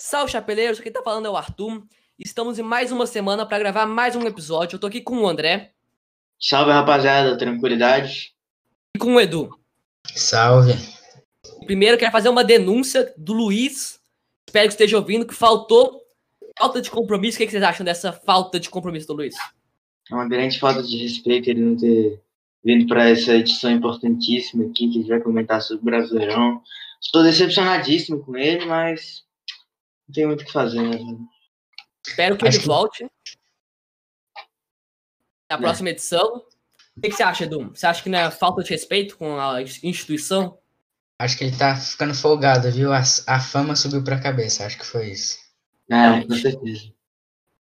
Salve, chapeleiros, quem tá falando é o Arthur. Estamos em mais uma semana para gravar mais um episódio. Eu tô aqui com o André. Salve, rapaziada, tranquilidade. E com o Edu. Salve. Primeiro, quero fazer uma denúncia do Luiz. Espero que esteja ouvindo, que faltou. Falta de compromisso. O que vocês acham dessa falta de compromisso do Luiz? É uma grande falta de respeito ele não ter vindo para essa edição importantíssima aqui, que a gente vai comentar sobre o Brasileirão. Estou decepcionadíssimo com ele, mas não tem muito o que fazer, né? Espero que ele volte na próxima edição. O que você acha, Edu? Você acha que não é falta de respeito com a instituição? Acho que ele tá ficando folgado, viu? A fama subiu pra cabeça, acho que foi isso. É, com certeza.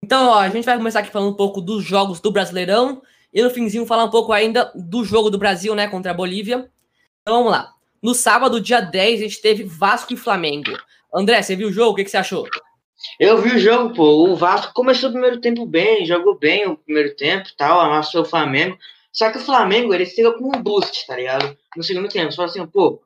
Então, ó, a gente vai começar aqui falando um pouco dos jogos do Brasileirão e no finzinho falar um pouco ainda do jogo do Brasil, né, contra a Bolívia. Então, vamos lá. No sábado, dia 10, a gente teve Vasco e Flamengo. André, você viu o jogo? O que você achou? Eu vi o jogo, pô. O Vasco começou o primeiro tempo bem, jogou bem o primeiro tempo e tal, amassou o Flamengo. Só que o Flamengo, ele chega com um boost, tá ligado? No segundo tempo, você fala assim, pô,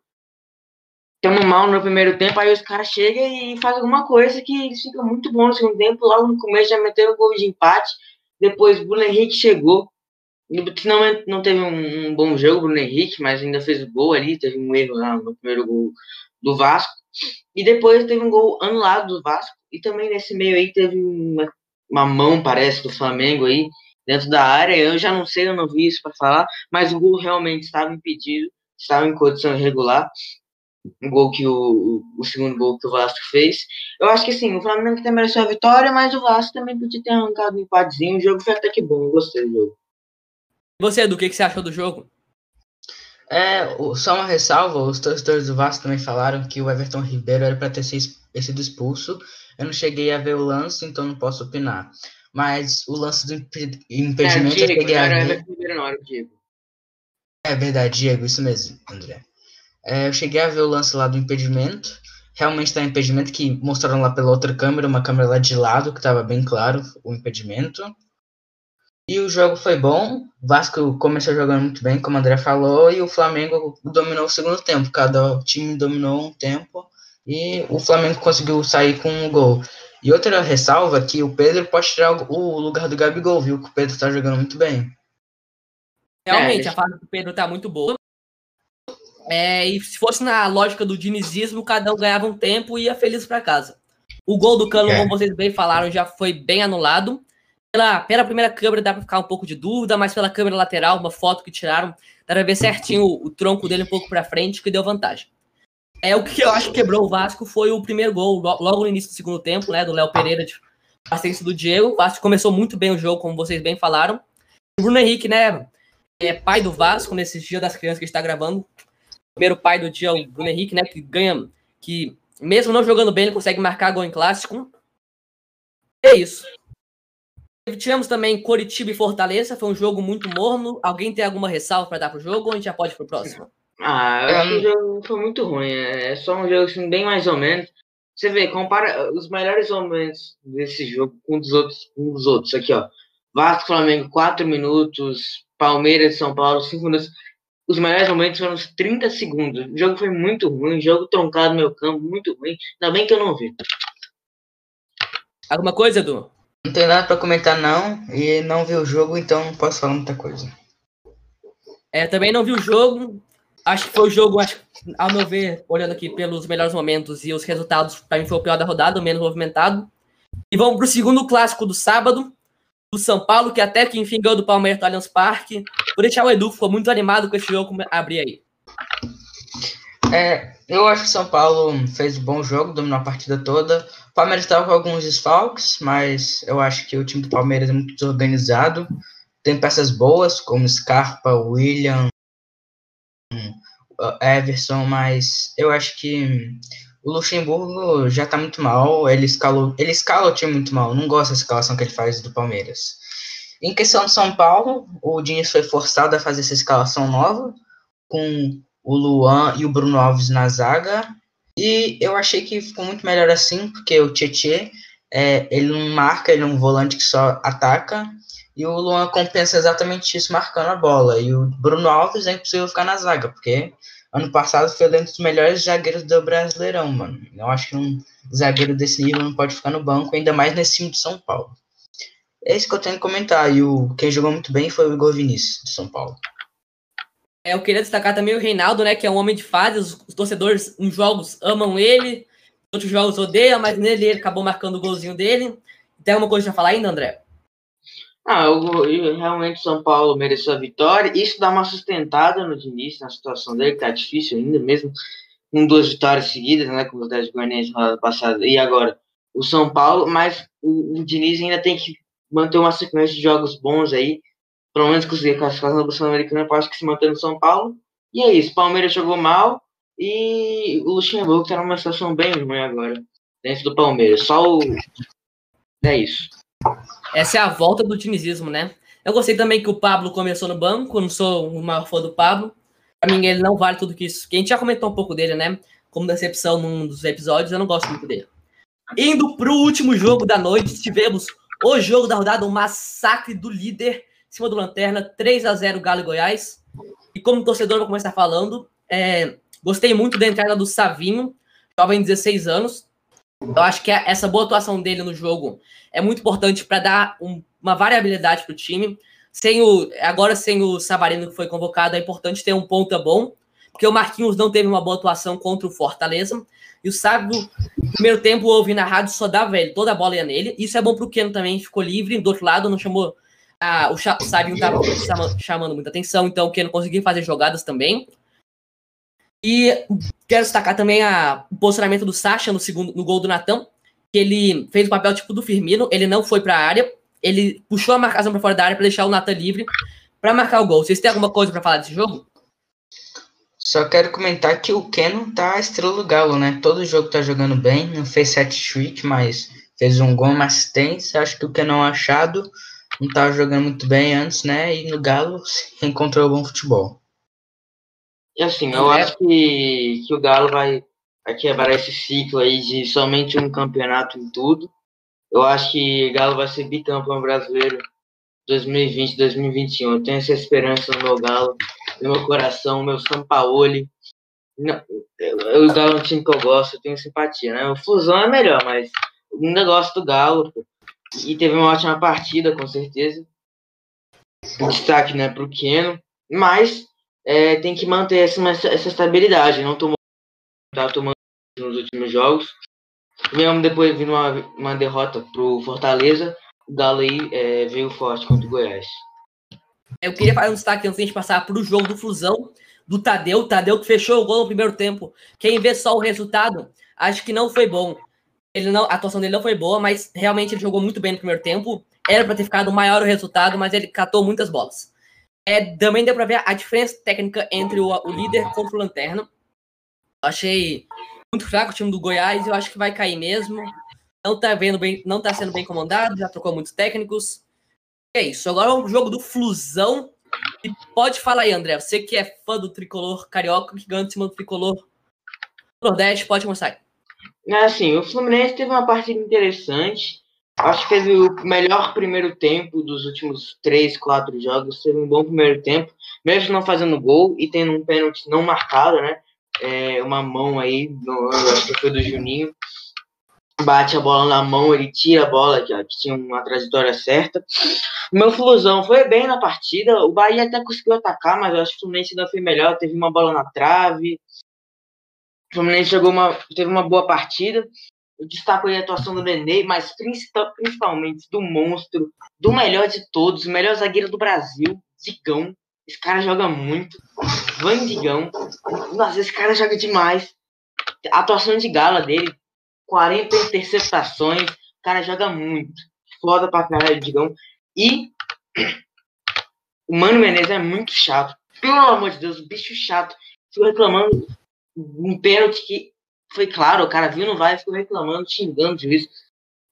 estamos mal no primeiro tempo, aí os caras chegam e fazem alguma coisa que eles ficam muito bons no segundo tempo. Logo no começo já meteram o gol de empate. Depois o Bruno Henrique chegou. Não teve um bom jogo o Bruno Henrique, mas ainda fez o gol ali. Teve um erro lá no primeiro gol do Vasco. E depois teve um gol anulado do Vasco. E também nesse meio aí teve uma mão, parece, do Flamengo aí, dentro da área. Eu já não sei, eu não vi isso para falar. Mas o gol realmente estava impedido, estava em condição irregular. Um gol que o segundo gol que o Vasco fez. Eu acho que assim, o Flamengo até mereceu a vitória, mas o Vasco também podia ter arrancado um empatezinho. O jogo foi até que bom, eu gostei do jogo. Você, Edu, o que você achou do jogo? Só uma ressalva, os torcedores do Vasco também falaram que o Everton Ribeiro era para ter sido expulso. Eu não cheguei a ver o lance, então não posso opinar. Mas o lance do impedimento eu cheguei a ver. Everton Ribeiro não, era o Diego. É verdade, Diego, isso mesmo, André. Eu cheguei a ver o lance lá do impedimento. Realmente tá um impedimento que mostraram lá pela outra câmera, uma câmera lá de lado, que estava bem claro o impedimento. E o jogo foi bom. O Vasco começou jogando muito bem, como o André falou, e o Flamengo dominou o segundo tempo. Cada time dominou um tempo e o Flamengo conseguiu sair com um gol. E outra ressalva que o Pedro pode tirar o lugar do Gabigol, viu? Que o Pedro tá jogando muito bem. Realmente, a fase do Pedro tá muito boa. E se fosse na lógica do dinizismo, cada um ganhava um tempo e ia feliz para casa. O gol do Keno, como vocês bem falaram, já foi bem anulado. Pela primeira câmera dá para ficar um pouco de dúvida, mas pela câmera lateral, uma foto que tiraram, dá para ver certinho o tronco dele um pouco para frente, que deu vantagem. O que eu acho que quebrou o Vasco foi o primeiro gol, logo no início do segundo tempo, né, do Léo Pereira, de assistência do Diego. O Vasco começou muito bem o jogo, como vocês bem falaram. O Bruno Henrique, né, é pai do Vasco, nesse dia das crianças que a gente está gravando. O primeiro pai do dia é o Bruno Henrique, né, que ganha, que mesmo não jogando bem, ele consegue marcar gol em clássico. É isso. Tivemos também Coritiba e Fortaleza, foi um jogo muito morno. Alguém tem alguma ressalva para dar pro jogo ou a gente já pode ir pro próximo? Eu acho que o jogo foi muito ruim, é só um jogo assim, bem mais ou menos. Você vê, compara os melhores momentos desse jogo com os outros aqui, ó. Vasco, Flamengo, 4 minutos, Palmeiras, São Paulo, 5 minutos. Os melhores momentos foram uns 30 segundos. O jogo foi muito ruim, jogo troncado no meu campo, muito ruim. Ainda bem que eu não vi. Alguma coisa, Edu? Não tem nada pra comentar, não. E não vi o jogo, então não posso falar muita coisa. Também não vi o jogo. Acho que foi o jogo, ao meu ver, olhando aqui pelos melhores momentos e os resultados, pra mim foi o pior da rodada, o menos movimentado. E vamos pro segundo clássico do sábado, do São Paulo, que até que enfim ganhou do Palmeiras do Allianz Parque. Vou deixar o Edu, que ficou muito animado com esse jogo, abrir aí. Eu acho que o São Paulo fez um bom jogo, dominou a partida toda. O Palmeiras estava com alguns desfalques, mas eu acho que o time do Palmeiras é muito desorganizado. Tem peças boas, como Scarpa, William, Everson, mas eu acho que o Luxemburgo já tá muito mal. Ele escala o time muito mal. Não gosto da escalação que ele faz do Palmeiras. Em questão do São Paulo, o Diniz foi forçado a fazer essa escalação nova, com o Luan e o Bruno Alves na zaga. E eu achei que ficou muito melhor assim, porque o Tietê, ele não marca, ele é um volante que só ataca. E o Luan compensa exatamente isso, marcando a bola. E o Bruno Alves é impossível ficar na zaga, porque Ano passado foi um dos melhores zagueiros do Brasileirão, mano. Eu acho que um zagueiro desse nível não pode ficar no banco, ainda mais nesse time de São Paulo. É isso que eu tenho que comentar. E quem jogou muito bem foi o Igor Vinícius, de São Paulo. É, eu queria destacar também o Reinaldo, né? Que é um homem de fase. Os torcedores, uns jogos, amam ele. Outros jogos odeiam, mas nele ele acabou marcando o golzinho dele. Tem alguma coisa pra falar ainda, André? Ah, realmente o São Paulo mereceu a vitória. Isso dá uma sustentada no Diniz, na situação dele, que tá difícil ainda, mesmo com duas vitórias seguidas, né, com o Atlético Goianiense na passada e agora o São Paulo, mas o Diniz ainda tem que manter uma sequência de jogos bons aí, pelo menos conseguir classificação do Sul-Americana, acho que se manter no São Paulo. E é isso, Palmeiras jogou mal e o Luxemburgo tá numa situação bem ruim agora, dentro do Palmeiras. É isso. Essa é a volta do dinizismo, né? Eu gostei também que o Pablo começou no banco. Eu não sou o maior fã do Pablo. Pra mim, ele não vale tudo que isso. Que a gente já comentou um pouco dele, né? Como decepção num dos episódios, eu não gosto muito dele. Indo pro último jogo da noite, tivemos o jogo da rodada, um massacre do líder em cima do Lanterna, 3-0 Galo e Goiás. E como torcedor, eu vou começar falando. Gostei muito da entrada do Savinho, jovem de 16 anos. Eu acho que essa boa atuação dele no jogo é muito importante para dar uma variabilidade para o time. Sem o Savarino, que foi convocado, é importante ter um ponta bom, porque o Marquinhos não teve uma boa atuação contra o Fortaleza. E o Sábio, no primeiro tempo, ouvi na rádio, só dava ele, toda a bola ia nele. Isso é bom para o Keno também, ficou livre. Do outro lado, não chamou o Sábio, não estava chamando muita atenção, então o Keno conseguiu fazer jogadas também. E quero destacar também o posicionamento do Sacha no gol do Natan, que ele fez o papel tipo do Firmino, ele não foi para a área, ele puxou a marcação para fora da área para deixar o Natan livre para marcar o gol. Vocês têm alguma coisa para falar desse jogo? Só quero comentar que o Keno tá estrela do Galo, né? Todo jogo tá jogando bem, não fez hat-trick, mas fez um gol, uma assistência. Acho que o Keno é um achado, não tava jogando muito bem antes, né? E no Galo encontrou bom futebol. E assim, eu acho que o Galo vai quebrar esse ciclo aí de somente um campeonato em tudo. Eu acho que o Galo vai ser bicampeão brasileiro 2020, 2021. Eu tenho essa esperança no meu Galo, no meu coração, meu Sampaoli. Não, o Galo é um time que eu gosto, eu tenho simpatia, né? O Flusão é melhor, mas eu ainda gosto do Galo. E teve uma ótima partida, com certeza. Destaque, né, pro Keno. Mas... tem que manter essa estabilidade, não tomando nos últimos jogos. Mesmo depois vindo uma derrota pro Fortaleza, o Galo aí veio forte contra o Goiás. Eu queria fazer um destaque antes de a gente passar pro jogo do Flusão, do Tadeu. O Tadeu que fechou o gol no primeiro tempo. Quem vê só o resultado, acho que não foi bom. A atuação dele não foi boa, mas realmente ele jogou muito bem no primeiro tempo. Era para ter ficado maior o resultado, mas ele catou muitas bolas. Também deu pra ver a diferença técnica entre o líder contra o Lanterna. Eu achei muito fraco o time do Goiás, eu acho que vai cair mesmo. Não tá sendo bem comandado, já trocou muitos técnicos. É isso, agora é um jogo do Flusão. E pode falar aí, André, você que é fã do tricolor carioca, que ganha em cima do tricolor nordeste, pode começar aí. Assim, o Fluminense teve uma partida interessante. Acho que teve o melhor primeiro tempo dos últimos 3-4 jogos. Teve um bom primeiro tempo, mesmo não fazendo gol e tendo um pênalti não marcado, né? Uma mão aí, acho que foi do Juninho. Bate a bola na mão, ele tira a bola, que tinha uma trajetória certa. O meu Flusão foi bem na partida. O Bahia até conseguiu atacar, mas acho que o Fluminense ainda foi melhor. Teve uma bola na trave. O Fluminense teve uma boa partida. Eu destaco aí a atuação do Nenê, mas principalmente do monstro, do melhor de todos, o melhor zagueiro do Brasil, Digão. Esse cara joga muito. Vandigão. Nossa, esse cara joga demais. A atuação de gala dele, 40 interceptações. O cara joga muito. Foda pra caralho, Digão. E o Mano Menezes é muito chato. Pelo amor de Deus, o bicho chato. Fico reclamando um pênalti que... Foi claro, o cara viu no VAR e ficou reclamando, xingando de juiz.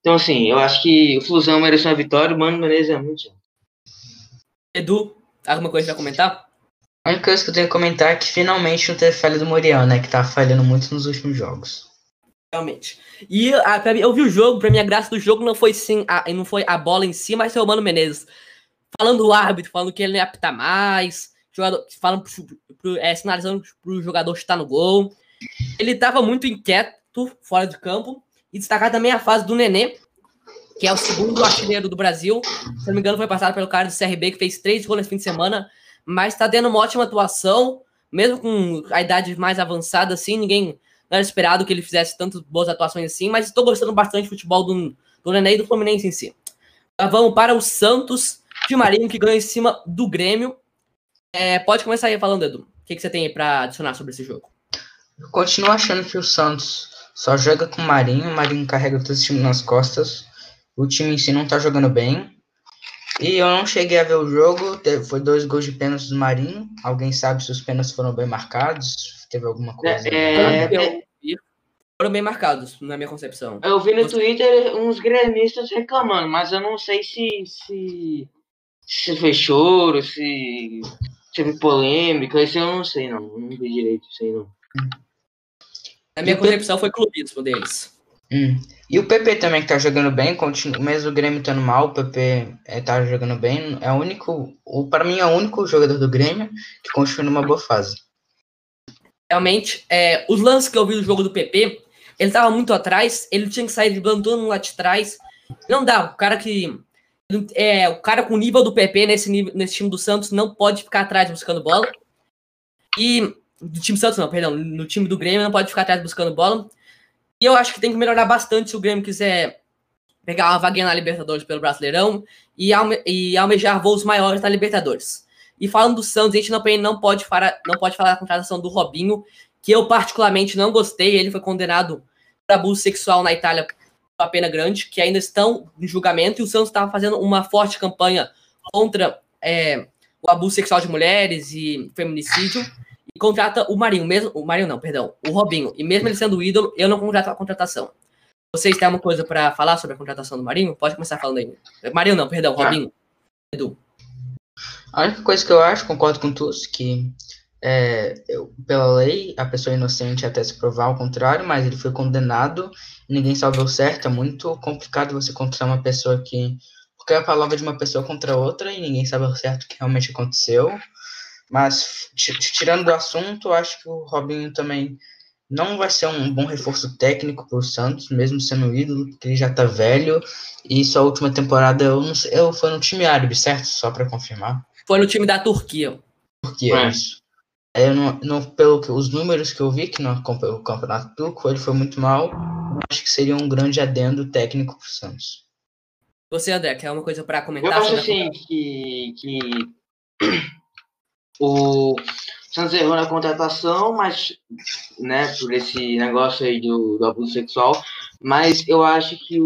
Então, assim, eu acho que o Flusão mereceu a vitória, o Mano Menezes é muito. Edu, alguma coisa pra comentar? A única coisa que eu tenho que comentar é que finalmente não teve falha do Muriel, né? Que tá falhando muito nos últimos jogos. Realmente. E eu vi o jogo, pra mim a graça do jogo não foi a bola em si, mas foi o Mano Menezes. Falando do árbitro, falando que ele não ia apitar mais, jogador, falam sinalizando pro jogador chutar no gol. Ele estava muito inquieto fora de campo. E destacar também a fase do Nenê, que é o segundo artilheiro do Brasil. Se não me engano, foi passado pelo cara do CRB, que fez 3 gols nesse fim de semana. Mas está tendo uma ótima atuação, mesmo com a idade mais avançada, assim, ninguém... Não era esperado que ele fizesse tantas boas atuações assim, mas estou gostando bastante do futebol do Nenê e do Fluminense em si. Vamos para o Santos de Marinho, que ganha em cima do Grêmio. Pode começar aí falando, Edu. O que você tem aí para adicionar sobre esse jogo? Eu continuo achando que o Santos só joga com o Marinho carrega todo esse time nas costas, o time em si não está jogando bem. E eu não cheguei a ver o jogo, foi 2 gols de pênalti do Marinho. Alguém sabe se os pênaltis foram bem marcados? Teve alguma coisa? Foram bem marcados, na minha concepção. Eu vi no Twitter uns gremistas reclamando, mas eu não sei se foi choro, se teve polêmica, isso eu não sei, não vi direito, isso aí não. Na minha concepção foi clubismo deles. E o PP também, que tá jogando bem, mesmo o Grêmio estando mal, o PP tá jogando bem. Para mim, é o único jogador do Grêmio que continua numa boa fase. Realmente, os lances que eu vi do jogo do PP, ele tava muito atrás, ele tinha que sair driblando todo mundo lá de trás. Não dá, o cara com o nível do PP nesse time do Santos não pode ficar atrás buscando bola. E do time Santos não, perdão, no time do Grêmio não pode ficar atrás buscando bola. E eu acho que tem que melhorar bastante se o Grêmio quiser pegar uma vaguinha na Libertadores pelo Brasileirão e almejar voos maiores na Libertadores. E falando do Santos, a gente não pode falar da contratação do Robinho, que eu particularmente não gostei. Ele foi condenado por abuso sexual na Itália por uma pena grande, que ainda estão em julgamento. E o Santos estava fazendo uma forte campanha contra o abuso sexual de mulheres e feminicídio. E contrata o Robinho. E mesmo ele sendo o ídolo, eu não contrato a contratação. Vocês têm alguma coisa para falar sobre a contratação do Marinho? Pode começar falando aí. Robinho. Edu. A única coisa que eu acho, concordo com todos, que pela lei, a pessoa é inocente até se provar ao contrário, mas ele foi condenado, ninguém salvou certo. É muito complicado você contratar uma pessoa que... Porque é a palavra de uma pessoa contra outra e ninguém sabe ao certo o que realmente aconteceu. Mas, tirando do assunto, acho que o Robinho também não vai ser um bom reforço técnico para o Santos, mesmo sendo um ídolo, porque ele já está velho. E sua última temporada, eu foi no time árabe, certo? Só para confirmar. Foi no time da Turquia. Isso. Os números que eu vi, que não acompanhou o Campeonato Turco, ele foi muito mal. Acho que seria um grande adendo técnico para o Santos. Você, André, quer alguma coisa para comentar? Eu acho assim que... O Santos errou na contratação, mas, né, por esse negócio aí do abuso sexual, mas eu acho que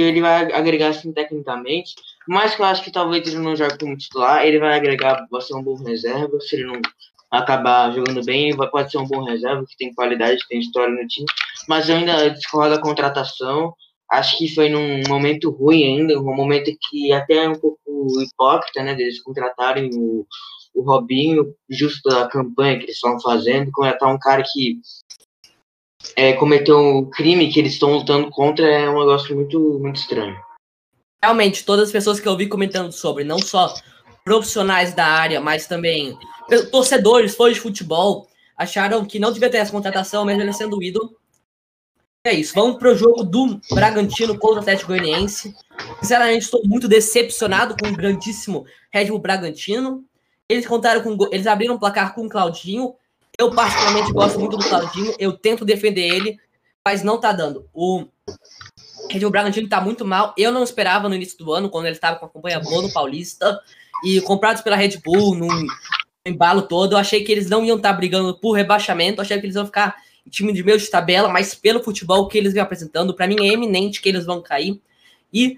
ele vai agregar, assim, tecnicamente, mas que eu acho que talvez ele não jogue como titular, ele vai agregar, vai ser um bom reserva, se ele não acabar jogando bem, pode ser um bom reserva, que tem qualidade, tem história no time, mas eu ainda discordo da contratação, acho que foi num momento ruim ainda, um momento que até é um pouco hipócrita, né, deles contratarem o Robinho justo pela campanha que eles estão fazendo, contratar um cara que cometeu um crime que eles estão lutando contra é um negócio muito, muito estranho. Realmente, todas as pessoas que eu vi comentando sobre, não só profissionais da área, mas também torcedores, fãs de futebol, acharam que não devia ter essa contratação, mesmo ele sendo ídolo. É isso, vamos pro jogo do Bragantino contra o Atlético Goianiense. Sinceramente, estou muito decepcionado com o grandíssimo Red Bull Bragantino. Eles abriram um placar com o Claudinho. Eu particularmente gosto muito do Claudinho, eu tento defender ele, mas não tá dando. O Red Bull Bragantino tá muito mal. Eu não esperava no início do ano, quando ele estava com a companhia boa no Paulista, e comprados pela Red Bull, num embalo todo, eu achei que eles não iam estar brigando por rebaixamento, eu achei que eles iam ficar time de meio de tabela, mas pelo futebol que eles vêm apresentando, para mim é eminente que eles vão cair, e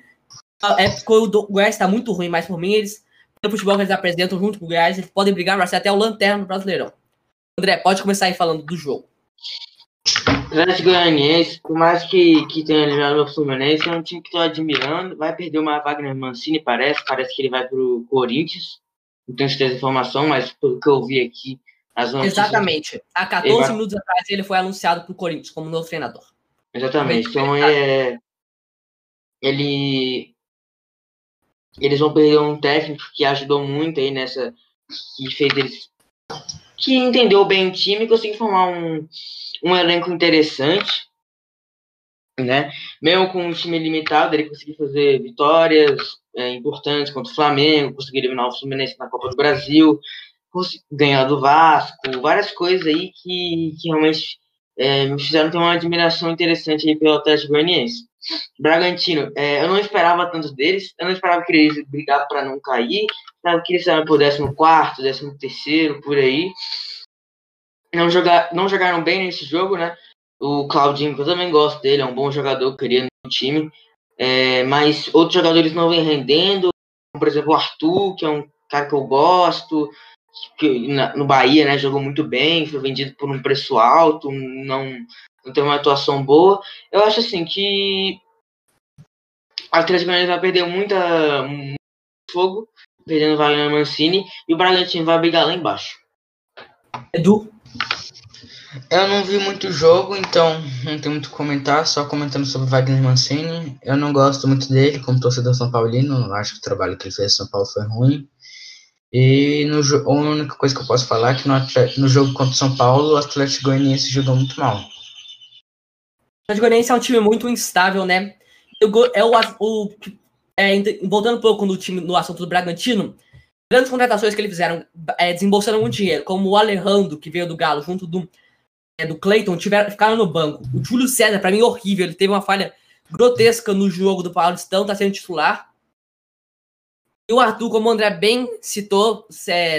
o Goiás tá muito ruim, mas por mim pelo futebol que eles apresentam junto com o Goiás, eles podem brigar para ser até o lanterna do Brasileirão. André, pode começar aí falando do jogo. Atlético Goianiense, por mais que tenha eliminado o Fluminense, eu não tinha que estar admirando, vai perder uma Wagner Mancini, parece que ele vai pro Corinthians, não tenho certeza da informação, mas pelo que eu vi aqui, exatamente. Há 14 minutos atrás ele foi anunciado para o Corinthians como novo treinador. Exatamente. Então eles vão perder um técnico que ajudou muito aí nessa que fez eles, que entendeu bem o time, conseguiu formar um elenco interessante, né? Mesmo com um time limitado, ele conseguiu fazer vitórias importantes contra o Flamengo, conseguiu eliminar o Fluminense na Copa do Brasil, ganhar do Vasco, várias coisas aí que realmente me fizeram ter uma admiração interessante aí pelo Atlético Goianiense. Bragantino, eu não esperava tanto deles, eu não esperava que eles brigassem para não cair, eu queria saber por 14º, 13º, por aí. Não jogaram bem nesse jogo, né? O Claudinho, que eu também gosto dele, é um bom jogador, queria no time, mas outros jogadores não vêm rendendo, como por exemplo o Arthur, que é um cara que eu gosto, que no Bahia, né, jogou muito bem, foi vendido por um preço alto, não tem uma atuação boa. Eu acho assim que o Atlético Goianiense vai perder muito fogo, perdendo o Wagner Mancini, e o Bragantino vai brigar lá embaixo. Edu? Eu não vi muito jogo, então não tem muito o que comentar, só comentando sobre o Wagner Mancini. Eu não gosto muito dele como torcedor São Paulino, acho que o trabalho que ele fez em São Paulo foi ruim. E a única coisa que eu posso falar é que no jogo contra o São Paulo, o Atlético Goianiense jogou muito mal. O Atlético Goianiense é um time muito instável, né? Voltando um pouco no assunto do Bragantino, grandes contratações que eles fizeram, desembolsaram muito dinheiro, como o Alejandro, que veio do Galo, junto do Cleiton, ficaram no banco. O Júlio César, pra mim, horrível, ele teve uma falha grotesca no jogo do Paulistão, tá sendo titular. E o Arthur, como o André bem citou,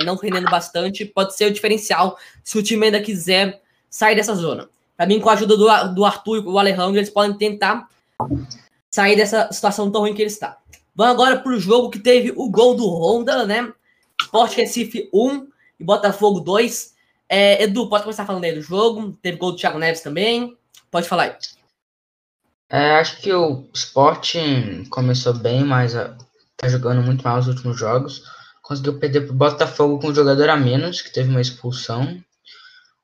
não rendendo bastante, pode ser o diferencial se o time ainda quiser sair dessa zona. Para mim, com a ajuda do Arthur e do Alejandro, eles podem tentar sair dessa situação tão ruim que ele está. Vamos agora para o jogo que teve o gol do Honda, né? Sport Recife 1 e Botafogo 2. Edu, pode começar falando aí do jogo. Teve gol do Thiago Neves também. Pode falar aí. Acho que o Sport começou bem, mas... tá jogando muito mal os últimos jogos. Conseguiu perder pro Botafogo com um jogador a menos, que teve uma expulsão.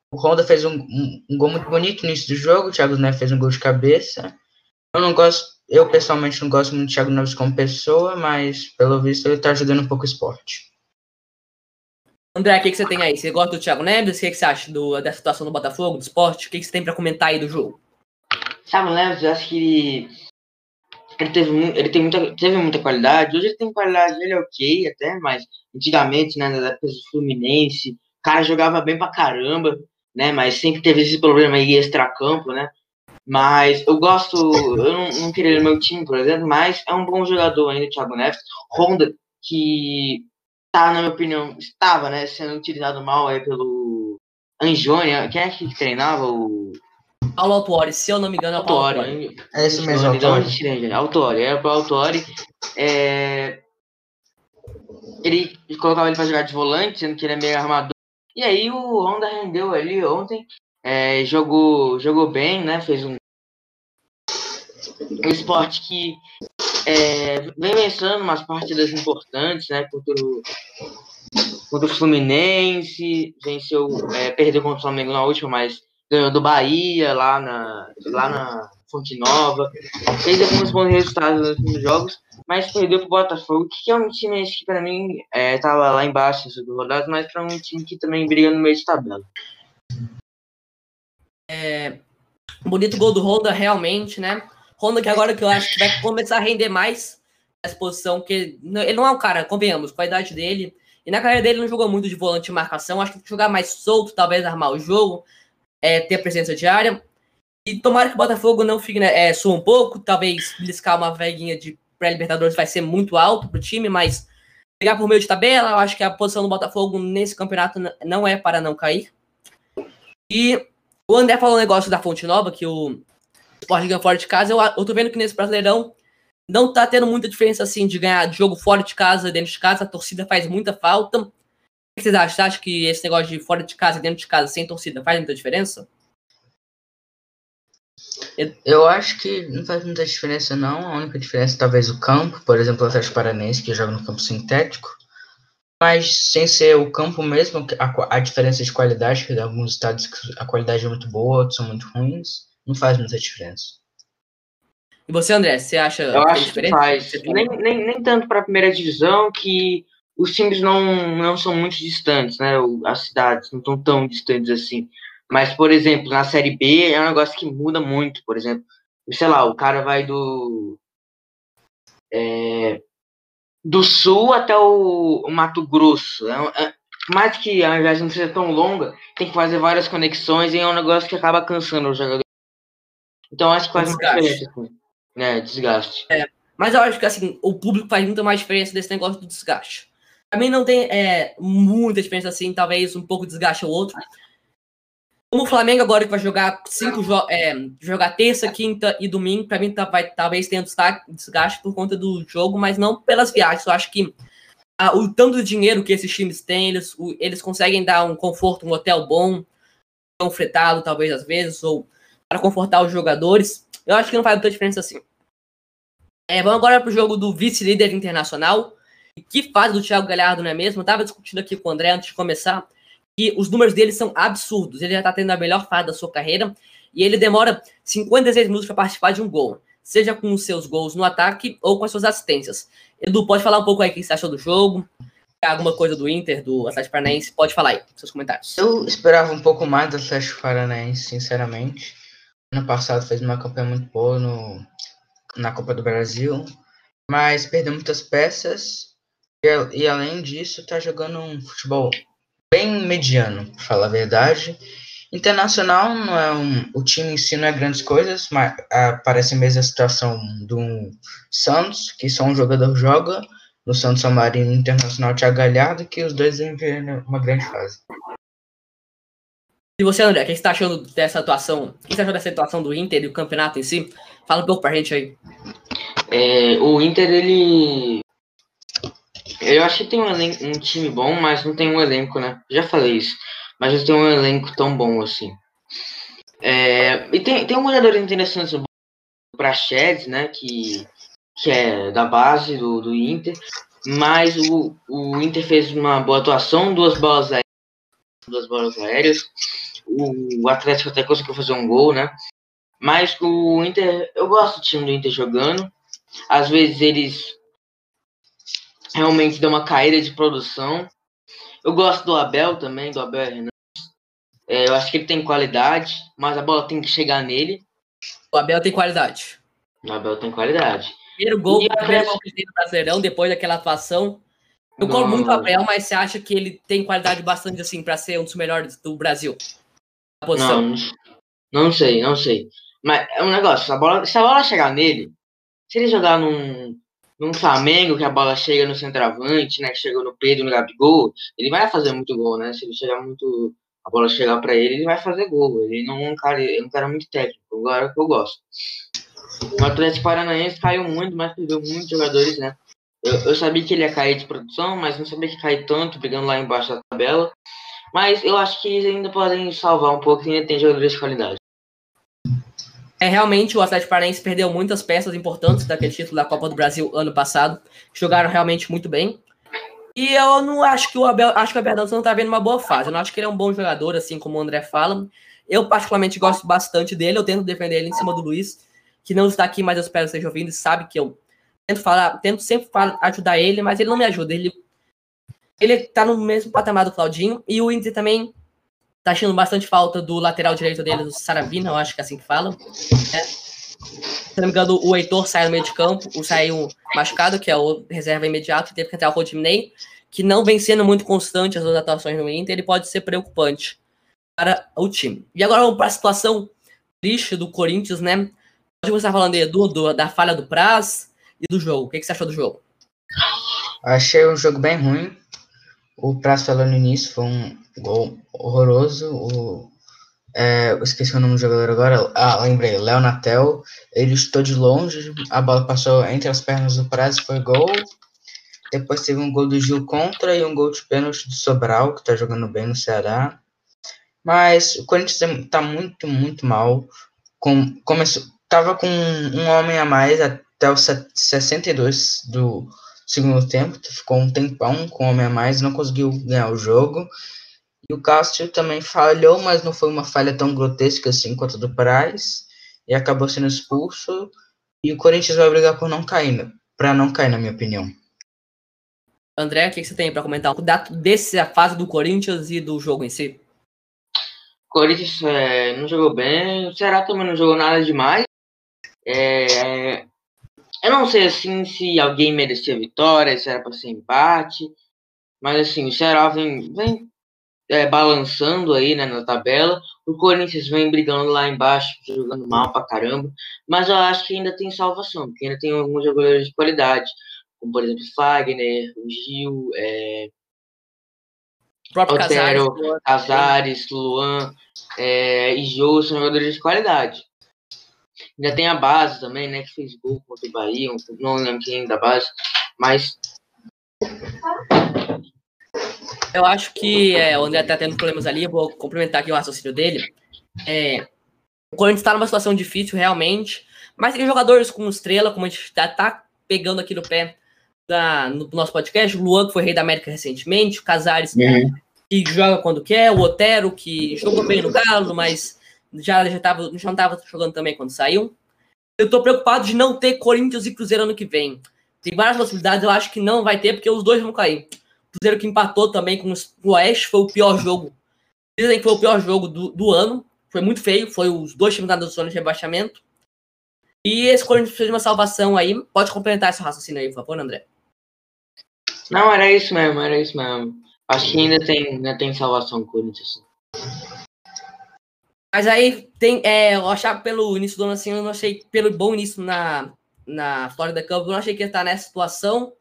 O Honda fez um gol muito bonito no início do jogo. O Thiago Neves fez um gol de cabeça. Eu pessoalmente não gosto muito do Thiago Neves como pessoa, mas pelo visto ele tá ajudando um pouco o Sport. André, o que você tem aí? Você gosta do Thiago Neves? O que você acha da situação do Botafogo, do Sport? O que você tem pra comentar aí do jogo? Thiago Neves, eu acho que Ele teve muita qualidade. Hoje ele tem qualidade, ele é ok até, mas antigamente, né, na época do Fluminense, o cara jogava bem pra caramba, né, mas sempre teve esse problema aí extracampo, né. Mas eu não queria ele no meu time, por exemplo, mas é um bom jogador ainda, o Thiago Neves. Honda, que tá, na minha opinião, estava, né, sendo utilizado mal aí pelo Anjônia. Quem é que treinava o... Paulo Autuori, se eu não me engano, é o Paulo Autuori. É isso mesmo, Autuori. É o Paulo Autuori. Ele colocava ele para jogar de volante, sendo que ele é meio armador. E aí o Honda rendeu ali ontem. Jogou bem, né? Fez um esporte que vem vencendo umas partidas importantes, né? Contra o Fluminense, perdeu contra o Flamengo na última, mas ganhou do Bahia, lá na Fonte Nova. Fez alguns bons resultados nos últimos jogos, mas perdeu pro Botafogo, que é um time que, para mim, tava lá embaixo do rodado, mas para um time que também briga no meio de tabela. Bonito gol do Honda, realmente, né? Honda, que agora que eu acho que vai começar a render mais essa posição, que ele não é um cara, convenhamos, com a idade dele. E na carreira dele não jogou muito de volante de marcação, acho que jogar mais solto, talvez armar o jogo, ter a presença de área. E tomara que o Botafogo não fique, né, sua um pouco, talvez beliscar uma vaguinha de pré-libertadores vai ser muito alto pro time, mas pegar por meio de tabela, eu acho que a posição do Botafogo nesse campeonato não é para não cair. E o André falou um negócio da Fonte Nova, que o Sport ganha fora de casa. Eu tô vendo que nesse Brasileirão não tá tendo muita diferença assim de ganhar jogo fora de casa, dentro de casa. A torcida faz muita falta. O que vocês acham? Você acha que esse negócio de fora de casa e dentro de casa, sem torcida, faz muita diferença? Eu acho que não faz muita diferença, não. A única diferença é talvez o campo. Por exemplo, o Atlético Paranaense, que joga no campo sintético. Mas sem ser o campo mesmo, a diferença de qualidade, que em alguns estados a qualidade é muito boa, outros são muito ruins, não faz muita diferença. E você, André, você acha que faz diferença? Eu acho que faz. Nem tanto para a primeira divisão, que... os times não são muito distantes, né? As cidades não estão tão distantes assim. Mas, por exemplo, na Série B é um negócio que muda muito, por exemplo. Sei lá, o cara vai do Sul até o Mato Grosso. Mais que a viagem não seja tão longa, tem que fazer várias conexões e é um negócio que acaba cansando o jogador. Então, acho que faz uma diferença. Né? Desgaste. Mas eu acho que assim, o público faz muito mais diferença desse negócio do desgaste. Também não tem muita diferença assim, talvez um pouco desgaste ou outro. Como o Flamengo agora que vai jogar jogar terça, quinta e domingo, para mim talvez tenha desgaste por conta do jogo, mas não pelas viagens. Eu acho que o tanto de dinheiro que esses times têm, eles conseguem dar um conforto, um hotel bom, tão fretado talvez às vezes, ou para confortar os jogadores. Eu acho que não faz muita diferença assim. Vamos agora para o jogo do vice-líder internacional. Que fase do Thiago Galhardo, não é mesmo? Eu estava discutindo aqui com o André antes de começar. E os números dele são absurdos. Ele já está tendo a melhor fase da sua carreira. E ele demora 56 minutos para participar de um gol. Seja com os seus gols no ataque ou com as suas assistências. Edu, pode falar um pouco aí o que você achou do jogo? Alguma coisa do Inter, do Atlético Paranaense? Pode falar aí, seus comentários. Eu esperava um pouco mais do Atlético Paranaense, sinceramente. Ano passado fez uma campanha muito boa na Copa do Brasil. Mas perdeu muitas peças. E além disso, está jogando um futebol bem mediano, para falar a verdade. Internacional, não é o time em si não é grandes coisas, mas parece mesmo a situação do Santos, que só um jogador joga, no Santos, São Marinho, Internacional, Thiago Galhardo, que os dois vivem uma grande fase. E você, André, o que você está achando dessa atuação? O que você achou dessa atuação do Inter e do campeonato em si? Fala um pouco para a gente aí. O Inter, ele... Eu acho que tem um time bom, mas não tem um elenco, né? Já falei isso. Mas não tem um elenco tão bom assim. E tem um jogador interessante, o Praxedes, né? Que é da base do Inter. Mas o Inter fez uma boa atuação, duas bolas aéreas. O Atlético até conseguiu fazer um gol, né? Mas o Inter... Eu gosto do time do Inter jogando. Às vezes eles... realmente deu uma caída de produção. Eu gosto do Abel também, do Abel Hernandes. Eu acho que ele tem qualidade, mas a bola tem que chegar nele. O Abel tem qualidade. O Abel tem qualidade. Primeiro gol que ele tem no Brasileirão, depois daquela atuação. Eu colo muito o Abel, mas você acha que ele tem qualidade bastante, assim, para ser um dos melhores do Brasil? Não sei. Mas é um negócio, se a bola chegar nele, se ele jogar num Flamengo, que a bola chega no centroavante, né, que chega no Pedro, no Gabigol, ele vai fazer muito gol, né? Se ele chegar muito, a bola chegar pra ele, ele vai fazer gol. Ele não é um cara muito técnico, agora que eu gosto. O Atlético Paranaense caiu muito, mas perdeu muitos jogadores, né? Eu sabia que ele ia cair de produção, mas não sabia que cair tanto, brigando lá embaixo da tabela. Mas eu acho que eles ainda podem salvar um pouco, ainda tem jogadores de qualidade. Realmente o Atlético Paranaense perdeu muitas peças importantes daquele título da Copa do Brasil ano passado. Jogaram realmente muito bem. E eu não acho que o Abel não tá vendo uma boa fase. Eu não acho que ele é um bom jogador, assim como o André fala. Eu particularmente gosto bastante dele. Eu tento defender ele em cima do Luiz, que não está aqui, mas eu espero que esteja ouvindo e sabe que eu tento sempre ajudar ele, mas ele não me ajuda. Ele tá no mesmo patamar do Claudinho. E o Inter também tá achando bastante falta do lateral direito dele, do Saravina, eu acho que é assim que fala. Se não me engano, o Heitor saiu no meio de campo, saiu machucado, que é o reserva imediato, teve que entrar o Rodinei, que não vem sendo muito constante as suas atuações no Inter, ele pode ser preocupante para o time. E agora vamos para a situação triste do Corinthians, né? Pode começar falando, Edu, da falha do Praz e do jogo. O que você achou do jogo? Achei um jogo bem ruim. O Praz falou no início, foi um gol horroroso. Eu esqueci o nome do jogador agora. Lembrei, Léo Natel. Ele chutou de longe, a bola passou entre as pernas do Praz e foi gol. Depois teve um gol do Gil contra e um gol de pênalti do Sobral, que tá jogando bem no Ceará. Mas o Corinthians tá muito, muito mal. Tava com um homem a mais até os 62 do segundo tempo, ficou um tempão com o homem a mais, não conseguiu ganhar o jogo. E o Cássio também falhou, mas não foi uma falha tão grotesca assim quanto a do Praz. E acabou sendo expulso. E o Corinthians vai brigar para não cair, na minha opinião. André, o que você tem para comentar dessa fase do Corinthians e do jogo em si? O Corinthians não jogou bem, o Ceará também não jogou nada demais. Eu não sei assim se alguém merecia a vitória, se era para ser empate, mas assim, o Ceará vem balançando aí, né, na tabela. O Corinthians vem brigando lá embaixo, jogando mal pra caramba, mas eu acho que ainda tem salvação, porque ainda tem alguns jogadores de qualidade, como por exemplo Fagner, o Gil, o próprio Otero, Cazares, Luan e Jô, são jogadores de qualidade. Ainda tem a base também, né, que fez gol contra o Bahia, não lembro quem da base, mas eu acho que o André tá tendo problemas ali, eu vou complementar aqui o raciocínio dele. O Corinthians tá numa situação difícil realmente, mas tem jogadores com estrela, como a gente tá pegando aqui no pé no nosso podcast, o Luan, que foi rei da América recentemente, o Cazares, que joga quando quer, o Otero, que jogou bem no Galo, mas já não tava jogando também quando saiu. Eu tô preocupado de não ter Corinthians e Cruzeiro ano que vem. Tem várias possibilidades, eu acho que não vai ter, porque os dois vão cair. O Cruzeiro que empatou também com o Oeste, foi o pior jogo. Dizem que foi o pior jogo do ano, foi muito feio, foi os dois times da zona de rebaixamento. E esse Corinthians precisa de uma salvação aí. Pode complementar esse raciocínio aí, por favor, André. Não, era isso mesmo. Acho que ainda tem salvação com o Corinthians. Mas aí, eu achava pelo início do ano assim, eu não achei, pelo bom início na Florida Cup, eu não achei que ia estar nessa situação.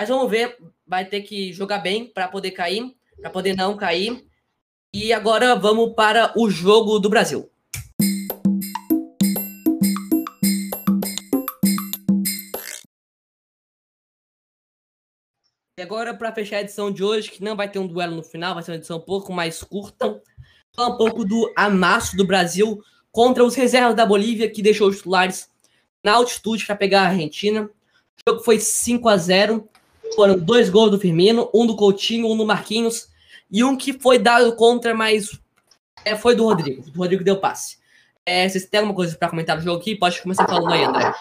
Mas vamos ver, vai ter que jogar bem para poder cair, para poder não cair. E agora vamos para o jogo do Brasil. E agora, para fechar a edição de hoje, que não vai ter um duelo no final, vai ser uma edição um pouco mais curta, falar um pouco do amasso do Brasil contra os reservas da Bolívia, que deixou os titulares na altitude para pegar a Argentina. O jogo foi 5-0, foram 2 gols do Firmino, um do Coutinho, um do Marquinhos, e um que foi dado contra, mas foi do Rodrigo. O Rodrigo deu passe. Vocês têm alguma coisa para comentar do jogo aqui? Pode começar falando aí, André.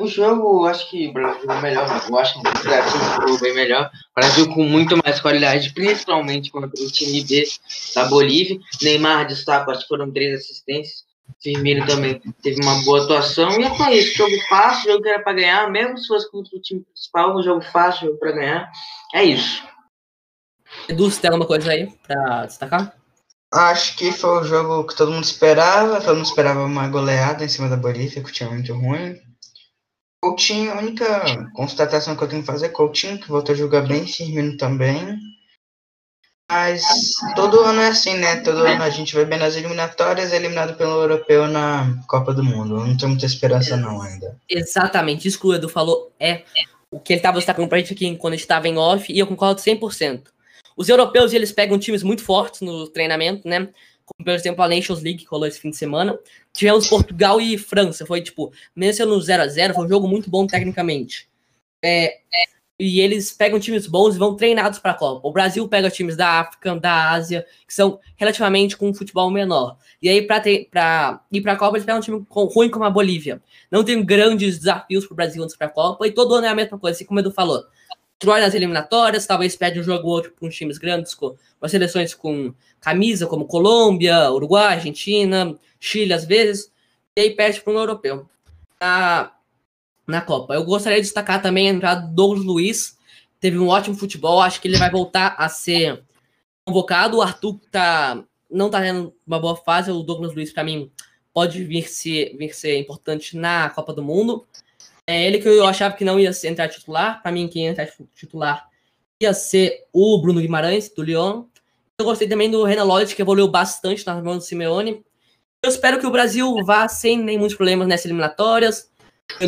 O jogo, acho que o Brasil é melhor, eu acho que o Brasil jogou bem melhor. O Brasil com muito mais qualidade, principalmente contra o time B da Bolívia. Neymar destaca, acho que foram 3 assistências. Firmino também teve uma boa atuação. E é só isso, jogo fácil, jogo que era pra ganhar, mesmo se fosse contra o time principal, um jogo fácil, jogo pra ganhar. É isso. Edu, você tem alguma coisa aí pra destacar? Acho que foi o jogo que todo mundo esperava uma goleada em cima da Bolívia, que o time é muito ruim. Coutinho, a única constatação que eu tenho que fazer é Coutinho, que voltou a jogar bem, Firmino também. Mas todo ano é assim, né? Todo ano a gente vai bem nas eliminatórias, eliminado pelo europeu na Copa do Mundo. Eu não tenho muita esperança não ainda. Exatamente, isso que o Edu falou é o que ele estava destacando pra gente aqui quando a gente estava em off, e eu concordo 100%. Os europeus, eles pegam times muito fortes no treinamento, né? Como, por exemplo, a Nations League, que rolou esse fim de semana. Tivemos Portugal e França. Foi, mesmo sendo 0-0, foi um jogo muito bom tecnicamente. E eles pegam times bons e vão treinados para a Copa. O Brasil pega times da África, da Ásia, que são relativamente com um futebol menor. E aí, para ir para a Copa, eles pegam um time ruim como a Bolívia. Não tem grandes desafios para o Brasil antes para a Copa. E todo ano é a mesma coisa, assim como o Edu falou. Troy nas eliminatórias, talvez perde um jogo ou outro para uns times grandes, com as seleções com camisa, como Colômbia, Uruguai, Argentina, Chile, às vezes, e aí perde para um europeu na Copa. Eu gostaria de destacar também a entrada do Douglas Luiz, teve um ótimo futebol, acho que ele vai voltar a ser convocado. O Arthur não está tendo uma boa fase, o Douglas Luiz, para mim, pode vir ser importante na Copa do Mundo. É ele que eu achava que não ia entrar titular. Para mim, quem ia entrar titular ia ser o Bruno Guimarães, do Lyon. Eu gostei também do Renan Lodge, que evoluiu bastante na mão do Simeone. Eu espero que o Brasil vá sem nem muitos problemas nessas eliminatórias.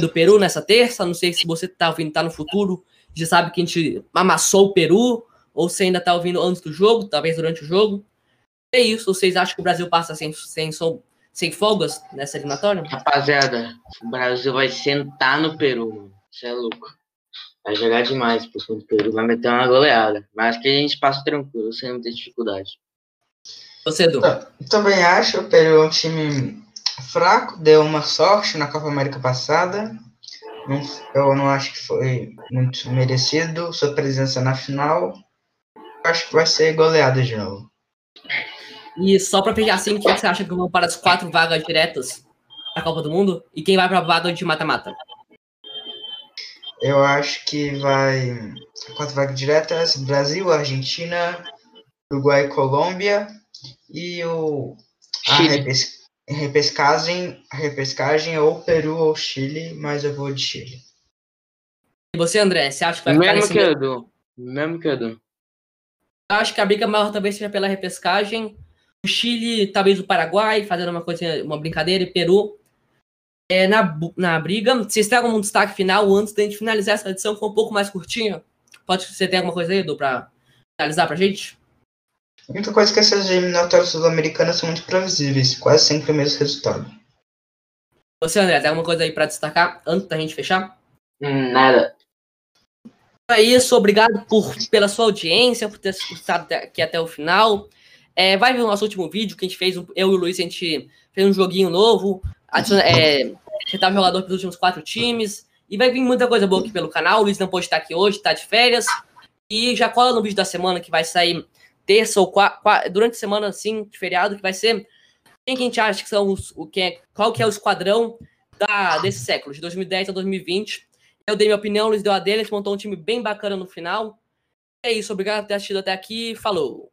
Do Peru nessa terça. Não sei se você está ouvindo, está no futuro. Já sabe que a gente amassou o Peru. Ou se ainda está ouvindo antes do jogo, talvez durante o jogo. É isso. Vocês acham que o Brasil passa sem som? Sem folgas nessa eliminatória? Rapaziada, o Brasil vai sentar no Peru, mano. Isso é louco. Vai jogar demais por cima do Peru, vai meter uma goleada. Mas que a gente passa tranquilo, sem muita dificuldade. Você, Edu? Também acho, o Peru é um time fraco, deu uma sorte na Copa América passada. Eu não acho que foi muito merecido sua presença na final. Acho que vai ser goleada de novo. E só para fechar assim, quem você acha que vão para as 4 vagas diretas da Copa do Mundo? E quem vai para a vaga de mata-mata? Eu acho que vai 4 vagas diretas: Brasil, Argentina, Uruguai e Colômbia. E a repescagem ou Peru ou Chile, mas eu vou de Chile. E você, André, você acha que vai ficar mesmo que Edu? Mesmo que Edu. Acho que a briga maior talvez seja pela repescagem. O Chile, talvez o Paraguai, fazendo uma coisa, uma brincadeira, e Peru na briga. Vocês têm algum destaque final antes de a gente finalizar essa edição, que foi um pouco mais curtinha? Pode ser, tem alguma coisa aí, Edu, pra finalizar pra gente? A única coisa é que essas eliminatórias sul-americanas são muito previsíveis, quase sempre o mesmo resultado. Você, André, tem alguma coisa aí pra destacar antes da gente fechar? Nada. É isso, obrigado pela sua audiência, por ter escutado aqui até o final. Vai ver o nosso último vídeo que a gente fez, eu e o Luiz, a gente fez um joguinho novo, acertar o jogador pelos últimos 4 times, e vai vir muita coisa boa aqui pelo canal. O Luiz não pôde estar aqui hoje, está de férias, e já cola no vídeo da semana que vai sair terça ou quarta, durante a semana assim, de feriado, que vai ser quem que a gente acha que são qual que é o esquadrão desse século, de 2010 a 2020. Eu dei minha opinião, o Luiz deu a dele, a gente montou um time bem bacana no final. É isso, obrigado por ter assistido até aqui, falou!